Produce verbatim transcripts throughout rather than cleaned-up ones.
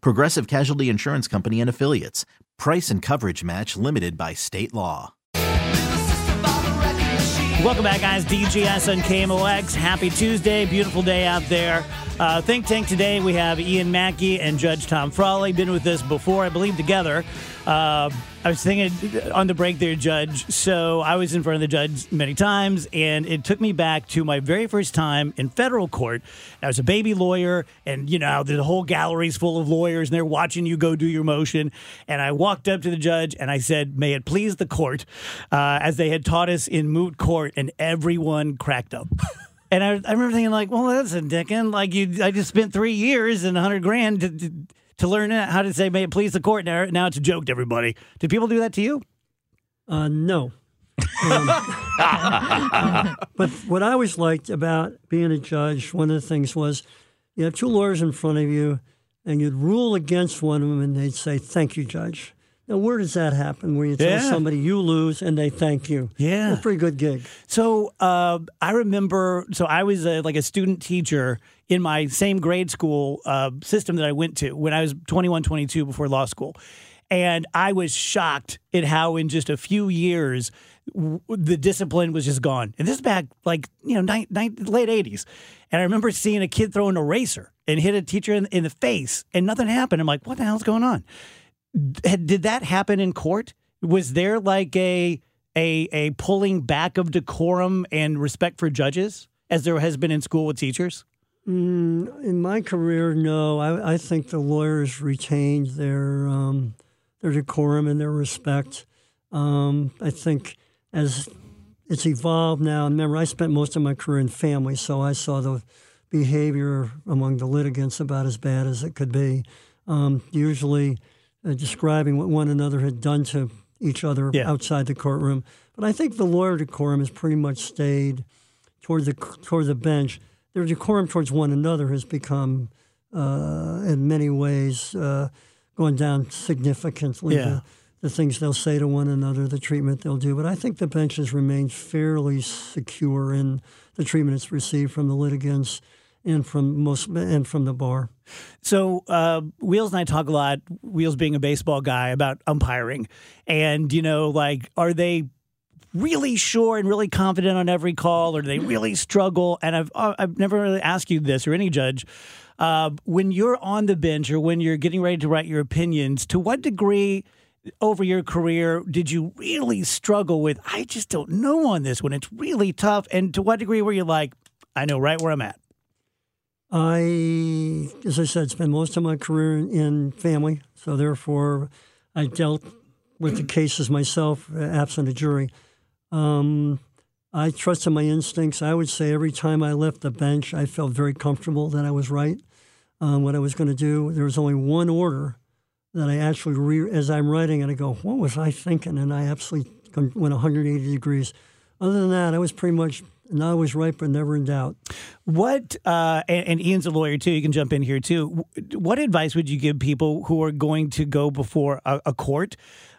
Progressive Casualty Insurance Company and Affiliates. Price and coverage match limited by state law. Welcome back, guys. D G S on K M O X. Happy Tuesday. Beautiful day out there. Uh, Think Tank today, we have Ian Mackey and Judge Tom Frawley. Been with us before, I believe, together. Uh, I was thinking on the break there, Judge. So I was in front of the judge many times, and it took me back to my very first time in federal court. I was a baby lawyer, and, you know, the whole gallery's full of lawyers, and they're watching you go do your motion. And I walked up to the judge, and I said, "May it please the court," uh, as they had taught us in moot court, and everyone cracked up. And I, I remember thinking, like, well, that's a dickin'. Like, you, I just spent three years and one hundred grand to, to, to learn how to say, "May it please the court." Now, now it's a joke to everybody. Did people do that to you? Uh, no. Um, but what I always liked about being a judge, one of the things was you have two lawyers in front of you, and you'd rule against one of them, and they'd say, "Thank you, Judge." Now, where does that happen, where you tell yeah. somebody you lose and they thank you? Yeah. It's a pretty good gig. So uh, I remember, so I was a, like a student teacher in my same grade school uh, system that I went to when I was twenty-one, twenty-two before law school. And I was shocked at how in just a few years w- the discipline was just gone. And this is back like, you know, ni- ni- late eighties. And I remember seeing a kid throw an eraser and hit a teacher in, in the face and nothing happened. I'm like, what the hell's going on? Did that happen in court? Was there like a a a pulling back of decorum and respect for judges, as there has been in school with teachers? Mm, in my career, no. I, I think the lawyers retained their um, their decorum and their respect. Um, I think as it's evolved now. Remember, I spent most of my career in family, so I saw the behavior among the litigants about as bad as it could be. Um, usually. Uh, describing what one another had done to each other yeah. outside the courtroom. But I think the lawyer decorum has pretty much stayed toward the toward the bench. Their decorum towards one another has become, uh, in many ways, uh, going down significantly. Yeah. The, the things they'll say to one another, the treatment they'll do. But I think the bench has remained fairly secure in the treatment it's received from the litigants and from most and from the bar. So uh, Wheels and I talk a lot, Wheels being a baseball guy, about umpiring. And, you know, like, are they really sure and really confident on every call, or do they really struggle? And I've I've never really asked you this, or any judge. Uh, when you're on the bench or when you're getting ready to write your opinions, to what degree over your career did you really struggle with, I just don't know on this one, it's really tough? And to what degree were you like, I know right where I'm at? I, as I said, spent most of my career in, in family, so therefore I dealt with the cases myself, absent a jury. Um, I trusted my instincts. I would say every time I left the bench, I felt very comfortable that I was right on what I was going to do. There was only one order that I actually, re- as I'm writing it, I go, what was I thinking? And I absolutely went one hundred eighty degrees. Other than that, I was pretty much not always right, but never in doubt. What, uh, and, and Ian's a lawyer too, you can jump in here too. What advice would you give people who are going to go before a, a court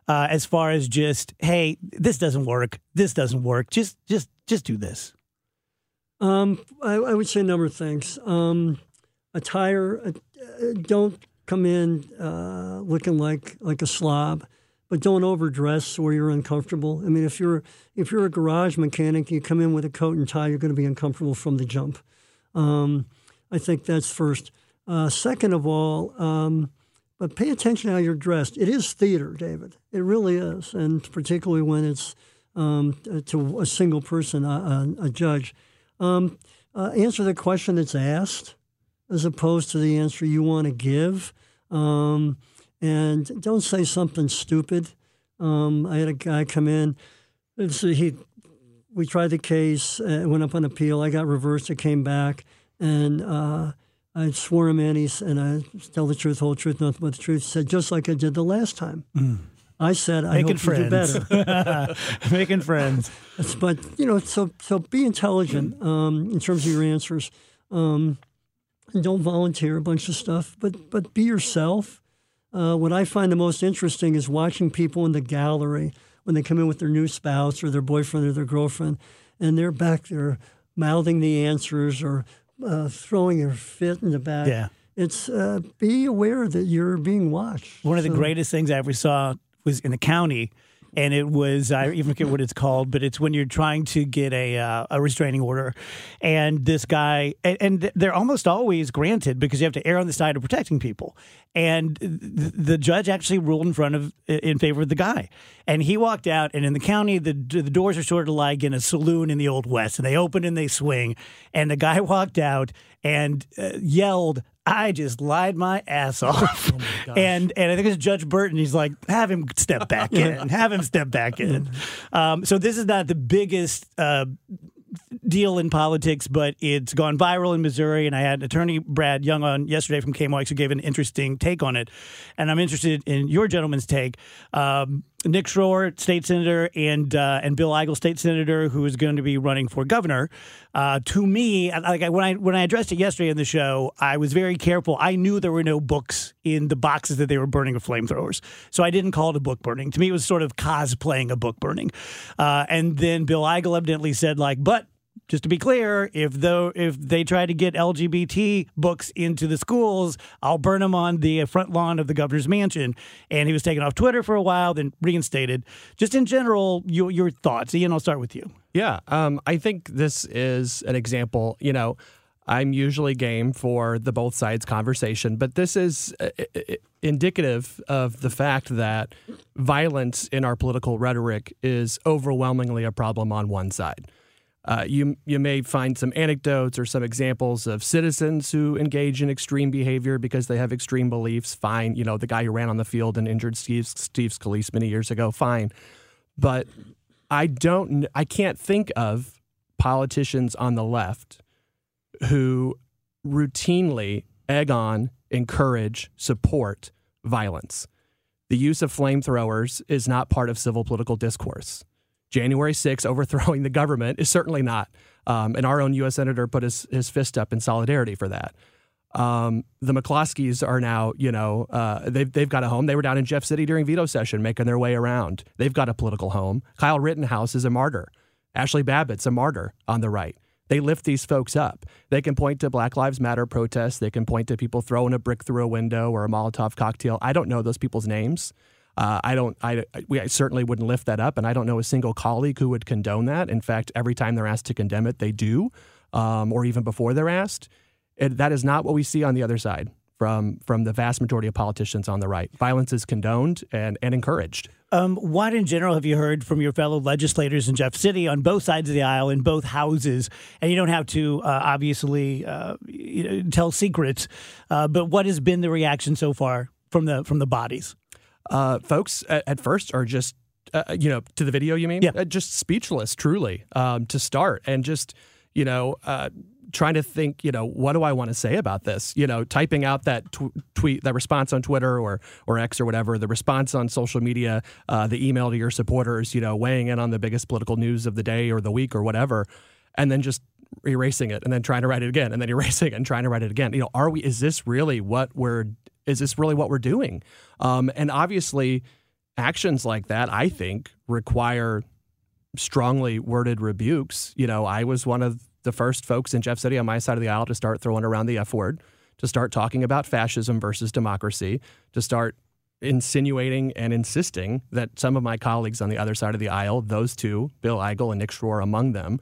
uh, as far as just, hey, this doesn't work, this doesn't work, just just, just do this? Um, I, I would say a number of things. Um, attire, uh, don't come in uh, looking like, like a slob. But don't overdress or you're uncomfortable. I mean, if you're if you're a garage mechanic, you come in with a coat and tie, you're going to be uncomfortable from the jump. Um, I think that's first. Uh, second of all, um, But pay attention how you're dressed. It is theater, David. It really is, and particularly when it's um, to a single person, a, a, a judge. Um, uh, answer the question that's asked as opposed to the answer you want to give. Um, and don't say something stupid. Um, I had a guy come in. So he, we tried the case. It went up on appeal. I got reversed. It came back. And uh, I swore him in, he, and I tell the truth, whole truth, nothing but the truth. Said, just like I did the last time. Mm. I said, I Making hope friends. You do better. Making friends. But, you know, so so be intelligent um, in terms of your answers. Um, and don't volunteer a bunch of stuff, but, but be yourself. Uh, what I find the most interesting is watching people in the gallery when they come in with their new spouse or their boyfriend or their girlfriend, and they're back there mouthing the answers or Uh, throwing your fit in the back. Yeah. It's uh, be aware that you're being watched. One of so. the greatest things I ever saw was in the county, and it was, I even forget what it's called, but it's when you're trying to get a uh, a restraining order, and this guy, and, and they're almost always granted because you have to err on the side of protecting people. And th- the judge actually ruled in front of, in favor of the guy. And he walked out, and in the county, the the doors are sort of like in a saloon in the Old West, and they open and they swing. And the guy walked out and uh, yelled, I just lied my ass off. Oh my and and I think it's Judge Burton. He's like, have him step back in. Have him step back in. Um, so this is not the biggest uh, deal in politics, but it's gone viral in Missouri. And I had attorney Brad Young on yesterday from K M O X who gave an interesting take on it. And I'm interested in your gentleman's take. Um, Nick Schroer, state senator, and uh, and Bill Eigel, state senator, who is going to be running for governor. Uh, to me, like I, when I when I addressed it yesterday in the show, I was very careful. I knew there were no books in the boxes that they were burning with flamethrowers, so I didn't call it a book burning. To me, it was sort of cosplaying a book burning. Uh, and then Bill Eigel evidently said, like, but just to be clear, if though if they try to get L G B T books into the schools, I'll burn them on the front lawn of the governor's mansion. And he was taken off Twitter for a while, then reinstated. Just in general, your your thoughts, Ian. I'll start with you. Yeah, um, I think this is an example. You know, I'm usually game for the both sides conversation, but this is uh, indicative of the fact that violence in our political rhetoric is overwhelmingly a problem on one side. Uh, you you may find some anecdotes or some examples of citizens who engage in extreme behavior because they have extreme beliefs. Fine, you know, the guy who ran on the field and injured Steve, Steve Scalise many years ago. Fine, but I don't. I can't think of politicians on the left who routinely egg on, encourage, support violence. The use of flamethrowers is not part of civil political discourse. January sixth, overthrowing the government is certainly not. Um, and our own U S senator put his, his fist up in solidarity for that. Um, the McCloskeys are now, you know, uh, they've, they've got a home. They were down in Jeff City during veto session, making their way around. They've got a political home. Kyle Rittenhouse is a martyr. Ashley Babbitt's a martyr on the right. They lift these folks up. They can point to Black Lives Matter protests. They can point to people throwing a brick through a window or a Molotov cocktail. I don't know those people's names. Uh, I don't. I, we, I certainly wouldn't lift that up, and I don't know a single colleague who would condone that. In fact, every time they're asked to condemn it, they do, um, or even before they're asked. It, that is not what we see on the other side from from the vast majority of politicians on the right. Violence is condoned and, and encouraged. Um, what in general have you heard from your fellow legislators in Jeff City on both sides of the aisle in both houses? And you don't have to uh, obviously uh, you know, tell secrets, uh, but what has been the reaction so far from the from the bodies? Uh, folks at, at first are just, uh, you know, to the video, you mean? Yeah. Uh, just speechless, truly, um, to start and just, you know, uh, trying to think, you know, what do I want to say about this? You know, typing out that tw- tweet, that response on Twitter or or X or whatever, the response on social media, uh, the email to your supporters, you know, weighing in on the biggest political news of the day or the week or whatever, and then just erasing it and then trying to write it again and then erasing it and trying to write it again. You know, are we, is this really what we're Is this really what we're doing? Um, and obviously, actions like that, I think, require strongly worded rebukes. You know, I was one of the first folks in Jeff City on my side of the aisle to start throwing around the F word, to start talking about fascism versus democracy, to start insinuating and insisting that some of my colleagues on the other side of the aisle, those two, Bill Eigel and Nick Schroer among them,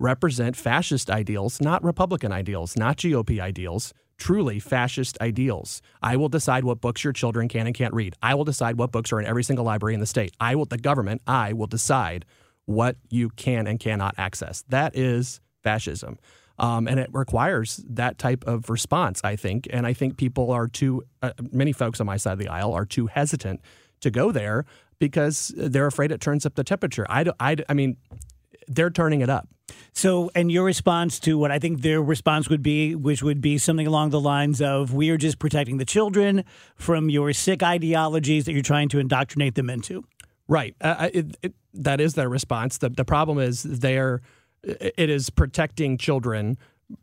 represent fascist ideals, not Republican ideals, not G O P ideals, truly fascist ideals. I will decide what books your children can and can't read. I will decide what books are in every single library in the state. I will, the government, I will decide what you can and cannot access. That is fascism. Um, and it requires that type of response, I think. And I think people are too, uh, many folks on my side of the aisle are too hesitant to go there because they're afraid it turns up the temperature. I, I, I mean, they're turning it up. So, and your response to what I think their response would be, which would be something along the lines of, we are just protecting the children from your sick ideologies that you're trying to indoctrinate them into. Right. Uh, it, it, that is their response. The, the problem is they're... It is protecting children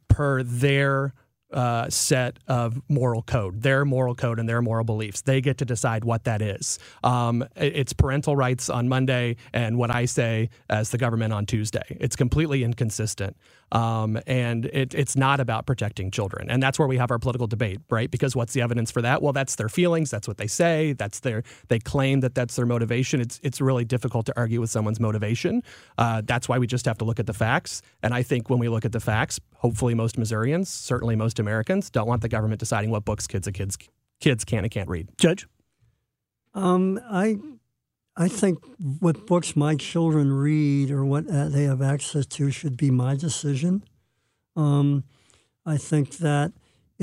per their uh, set of moral code, their moral code and their moral beliefs. They get to decide what that is. Um, it's parental rights on Monday and what I say as the government on Tuesday. It's completely inconsistent. Um, and it, it's not about protecting children. And that's where we have our political debate, right? Because what's the evidence for that? Well, that's their feelings. That's what they say. That's their, they claim that that's their motivation. It's, it's really difficult to argue with someone's motivation. Uh, that's why we just have to look at the facts. And I think when we look at the facts, hopefully most Missourians, certainly most Americans, don't want the government deciding what books kids and kids, kids can and can't read. Judge? Um, I... I think what books my children read or what they have access to should be my decision. Um, I think that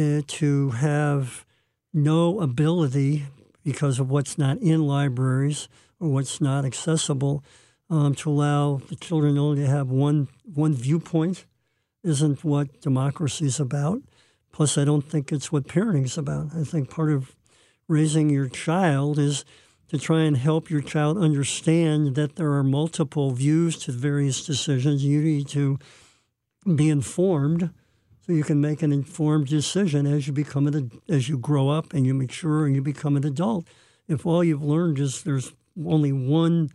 uh, to have no ability because of what's not in libraries or what's not accessible, um, to allow the children only to have one one viewpoint isn't what democracy's about. Plus, I don't think it's what parenting's about. I think part of raising your child is to try and help your child understand that there are multiple views to various decisions. You need to be informed so you can make an informed decision as you become an, as you grow up and you mature and you become an adult. If all you've learned is there's only one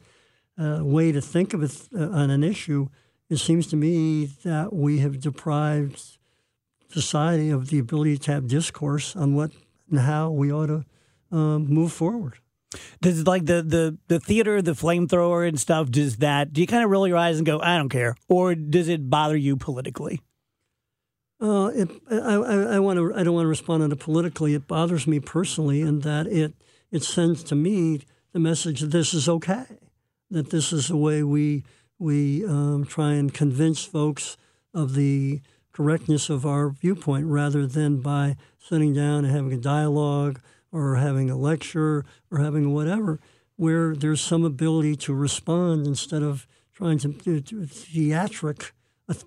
uh, way to think of it uh, on an issue, it seems to me that we have deprived society of the ability to have discourse on what and how we ought to um, move forward. Does like the, the, the theater, the flamethrower and stuff, does that, do you kind of roll your eyes and go, I don't care? Or does it bother you politically? Uh, it, I, I, I want to, I don't want to respond on it politically. It bothers me personally in that it, it sends to me the message that this is okay, that this is the way we, we um, try and convince folks of the correctness of our viewpoint rather than by sitting down and having a dialogue or having a lecture, or having whatever, where there's some ability to respond instead of trying to do theatric,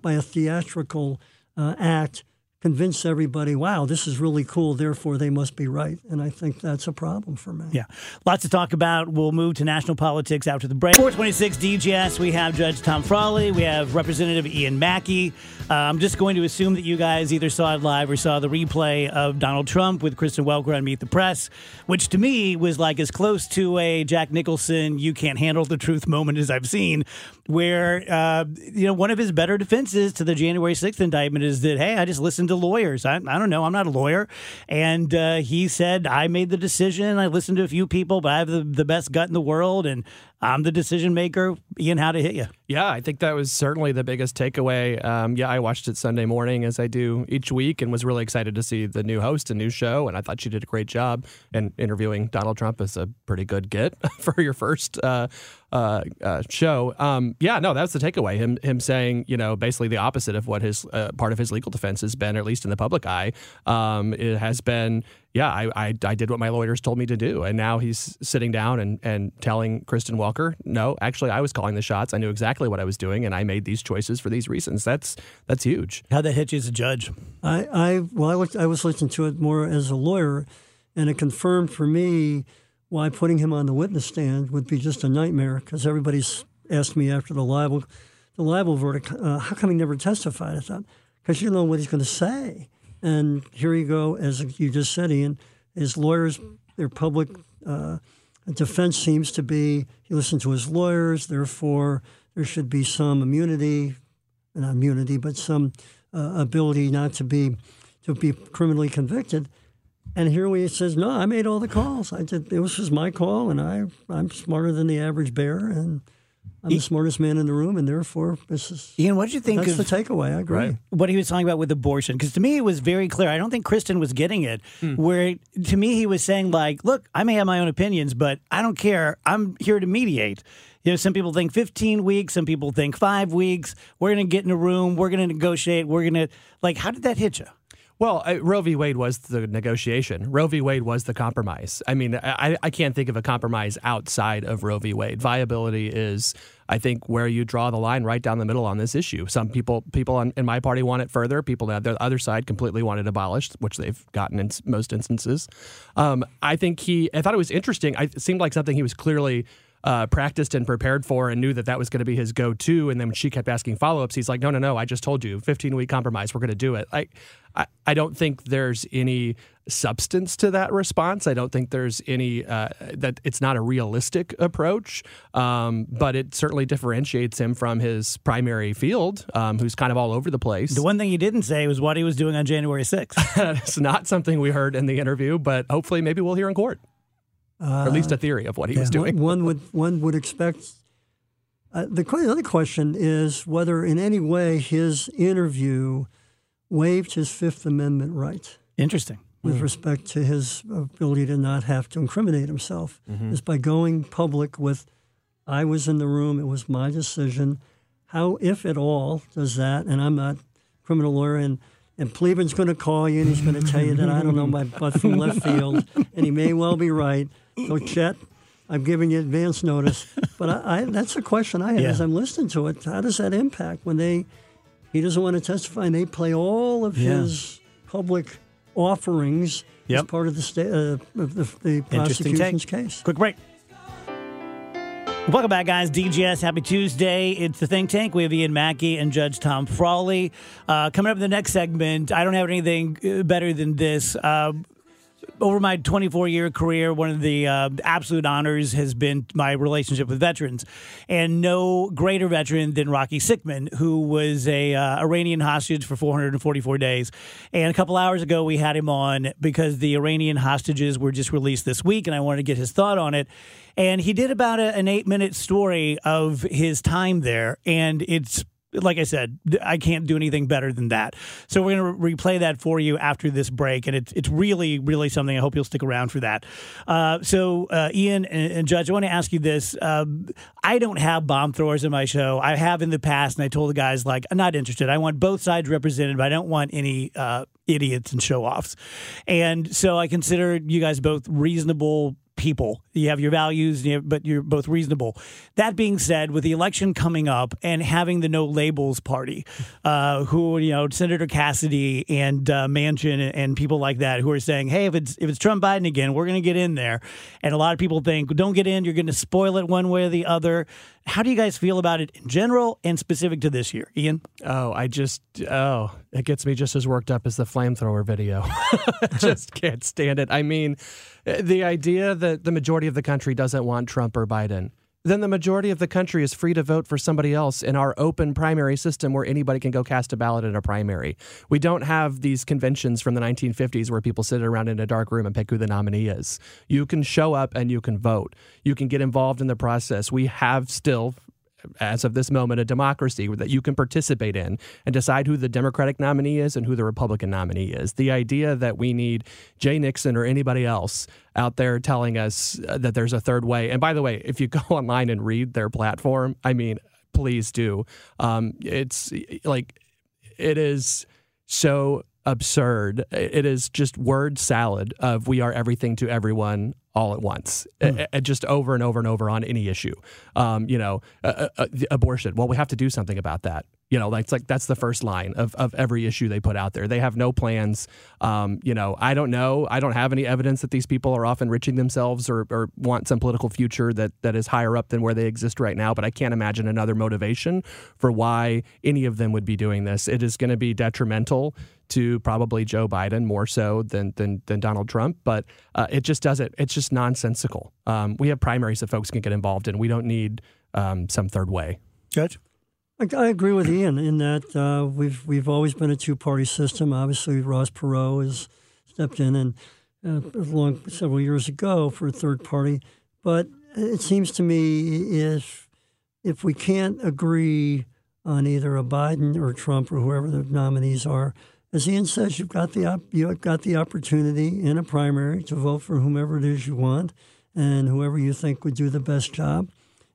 by a theatrical uh, act, convince everybody, wow, this is really cool, therefore they must be right. And I think that's a problem for me. Yeah. Lots to talk about. We'll move to national politics after the break. four twenty-six D G S, we have Judge Tom Frawley. We have Representative Ian Mackey. Uh, I'm just going to assume that you guys either saw it live or saw the replay of Donald Trump with Kristen Welker on Meet the Press, which to me was like as close to a Jack Nicholson, you can't handle the truth moment as I've seen, where uh, you know one of his better defenses to the January sixth indictment is that, hey, I just listened to to lawyers. I, I don't know. I'm not a lawyer. And uh, he said, I made the decision. I listened to a few people, but I have the, the best gut in the world. And I'm the decision maker. Ian, how to hit you? Yeah, I think that was certainly the biggest takeaway. Um, yeah, I watched it Sunday morning as I do each week and was really excited to see the new host and new show. And I thought she did a great job. And interviewing Donald Trump is a pretty good get for your first uh, uh, uh, show. Um, yeah, no, that was the takeaway. Him him saying, you know, basically the opposite of what his uh, part of his legal defense has been, or at least in the public eye. Um, it has been. Yeah, I, I I did what my lawyers told me to do. And now he's sitting down and, and telling Kristen Welker, no, actually, I was calling the shots. I knew exactly what I was doing, and I made these choices for these reasons. That's that's huge. How'd that hit you as a judge? I, I Well, I, looked, I was listening to it more as a lawyer, and it confirmed for me why putting him on the witness stand would be just a nightmare, because everybody's asked me after the libel, the libel verdict, uh, how come he never testified? I thought, because you don't know what he's going to say. And here you go, as you just said, Ian, his lawyers, their public uh, defense seems to be, he listened to his lawyers, therefore there should be some immunity, not immunity, but some uh, ability not to be to be criminally convicted. And here we it says, no, I made all the calls. I did. This was my call, and I, I'm smarter than the average bear, and I'm he, the smartest man in the room, and therefore this is. Ian, what did you think? That's of, the takeaway. I agree. Right. What he was talking about with abortion, because to me it was very clear. I don't think Kristen was getting it. Mm. Where to me he was saying like, "Look, I may have my own opinions, but I don't care. I'm here to mediate." You know, some people think fifteen weeks, some people think five weeks. We're going to get in a room. We're going to negotiate. We're going to like. How did that hit you? Well, uh, Roe v. Wade was the negotiation. Roe v. Wade was the compromise. I mean, I, I can't think of a compromise outside of Roe v. Wade. Viability is, I think, where you draw the line right down the middle on this issue. Some people people on, in my party want it further. People on the other side completely want it abolished, which they've gotten in most instances. Um, I think he, I thought it was interesting. I, it seemed like something he was clearly Uh, practiced and prepared for and knew that that was going to be his go-to. And then when she kept asking follow-ups, he's like, no, no, no, I just told you, fifteen-week compromise, we're going to do it. I, I I don't think there's any substance to that response. I don't think there's any, uh, that it's not a realistic approach, um, but it certainly differentiates him from his primary field, um, who's kind of all over the place. The one thing he didn't say was what he was doing on January sixth. It's not something we heard in the interview, but hopefully maybe we'll hear in court. Uh, or at least a theory of what he yeah, was doing. One would one would expect. Uh, the, the other question is whether in any way his interview waived his Fifth Amendment right. Interesting. With mm-hmm. respect to his ability to not have to incriminate himself. Mm-hmm. Is by going public with, I was in the room, it was my decision. How, if at all, does that, and I'm not a criminal lawyer, and And Plevin's going to call you, and he's going to tell you that I don't know my butt from left field, and he may well be right. So, Chet, I'm giving you advance notice. But I, I, that's the question I had yeah. as I'm listening to it. How does that impact when they he doesn't want to testify, and they play all of yeah. his public offerings yep. as part of the, sta- uh, of the, the prosecution's case? Quick break. Welcome back, guys. D G S, happy Tuesday. It's the Think Tank. We have Ian Mackey and Judge Tom Frawley. Uh, coming up in the next segment, I don't have anything better than this. Uh, over my twenty-four-year career, one of the uh, absolute honors has been my relationship with veterans. And no greater veteran than Rocky Sickman, who was an uh, Iranian hostage for four hundred forty-four days. And a couple hours ago, we had him on because the Iranian hostages were just released this week, and I wanted to get his thought on it. And he did about a, an eight-minute story of his time there, and it's, like I said, I can't do anything better than that. So we're going to re- replay that for you after this break, and it's it's really, really something. I hope you'll stick around for that. Uh, so, uh, Ian and, and Judge, I want to ask you this. Uh, I don't have bomb throwers in my show. I have in the past, and I told the guys, like, I'm not interested. I want both sides represented, but I don't want any uh, idiots and show-offs. And so I consider you guys both reasonable people. You have your values, but you're both reasonable. That being said, with the election coming up and having the No Labels party, uh, who, you know, Senator Cassidy and uh, Manchin and people like that who are saying, hey, if it's if it's Trump Biden again, we're going to get in there. And a lot of people think, don't get in. You're going to spoil it one way or the other. How do you guys feel about it in general and specific to this year? Ian? Oh, I just, oh, it gets me just as worked up as the flamethrower video. Just can't stand it. I mean, the idea that the majority of the country doesn't want Trump or Biden, then the majority of the country is free to vote for somebody else in our open primary system where anybody can go cast a ballot in a primary. We don't have these conventions from the nineteen fifties where people sit around in a dark room and pick who the nominee is. You can show up and you can vote. You can get involved in the process. We have still, as of this moment, a democracy that you can participate in and decide who the Democratic nominee is and who the Republican nominee is. The idea that we need Jay Nixon or anybody else out there telling us that there's a third way. And by the way, if you go online and read their platform, I mean, please do. Um, it's like, it is so absurd. It is just word salad of we are everything to everyone all at once, hmm. a, a just over and over and over on any issue. Um, you know, uh, uh, abortion. Well, we have to do something about that. You know, that's like that's the first line of, of every issue they put out there. They have no plans. Um, you know, I don't know. I don't have any evidence that these people are off enriching themselves or, or want some political future that, that is higher up than where they exist right now. But I can't imagine another motivation for why any of them would be doing this. It is going to be detrimental to probably Joe Biden more so than than, than Donald Trump. But uh, it just doesn't. It's just nonsensical. Um, we have primaries that folks can get involved in. We don't need um, some third way. Judge? I agree with Ian in that uh, we've we've always been a two-party system. Obviously, Ross Perot has stepped in and uh, long, several years ago for a third party. But it seems to me if if we can't agree on either a Biden or Trump or whoever the nominees are, as Ian says, you've got the op- you've got the opportunity in a primary to vote for whomever it is you want and whoever you think would do the best job.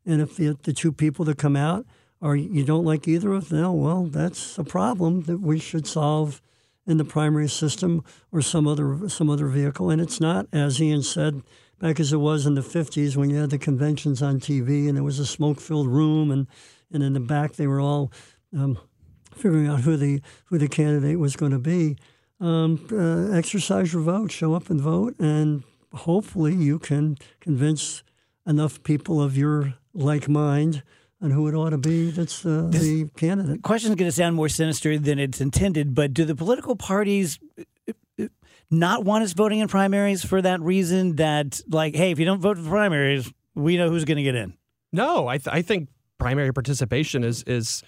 And if the, the two people that come out are you don't like either of them, well, that's a problem that we should solve in the primary system or some other some other vehicle. And it's not, as Ian said, back as it was in the fifties when you had the conventions on T V and there was a smoke-filled room and, and in the back they were all um, figuring out who the who the candidate was going to be. Um, uh, exercise your vote, show up and vote, and hopefully you can convince enough people of your like mind on who it ought to be that's uh, the candidate. The question is going to sound more sinister than it's intended, but do the political parties not want us voting in primaries for that reason that, like, hey, if you don't vote for primaries, we know who's going to get in? No, I, th- I think primary participation is, is,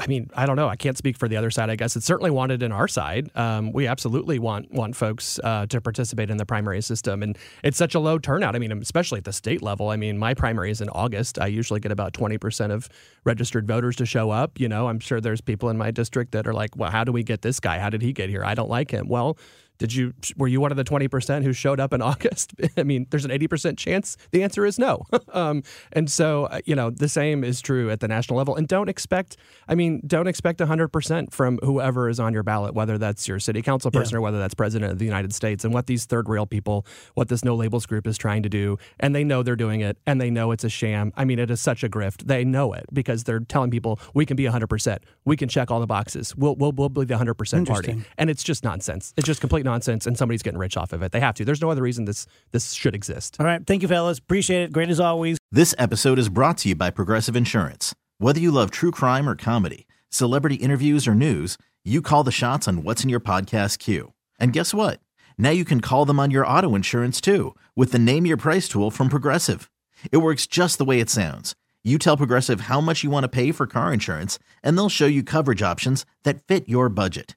I mean, I don't know. I can't speak for the other side, I guess. It's certainly wanted in our side. Um, we absolutely want want folks uh, to participate in the primary system. And it's such a low turnout. I mean, especially at the state level. I mean, my primary is in August. I usually get about twenty percent of registered voters to show up. You know, I'm sure there's people in my district that are like, well, how do we get this guy? How did he get here? I don't like him. Well, did you were you one of the twenty percent who showed up in August? I mean, there's an eighty percent chance the answer is no. um, and so, you know, the same is true at the national level. And don't expect, I mean, don't expect one hundred percent from whoever is on your ballot, whether that's your city council person yeah. or whether that's president of the United States. And what these third rail people, what this No Labels group is trying to do, and they know they're doing it, and they know it's a sham. I mean, it is such a grift. They know it because they're telling people, we can be one hundred percent. We can check all the boxes. We'll, we'll, we'll be the one hundred percent party. And it's just nonsense. It's just complete nonsense. Nonsense, and somebody's getting rich off of it. They have to. There's no other reason this this should exist. All right. Thank you, fellas. Appreciate it. Great as always. This episode is brought to you by Progressive Insurance. Whether you love true crime or comedy, celebrity interviews or news, you call the shots on what's in your podcast queue. And guess what? Now you can call them on your auto insurance, too, with the Name Your Price tool from Progressive. It works just the way it sounds. You tell Progressive how much you want to pay for car insurance, and they'll show you coverage options that fit your budget.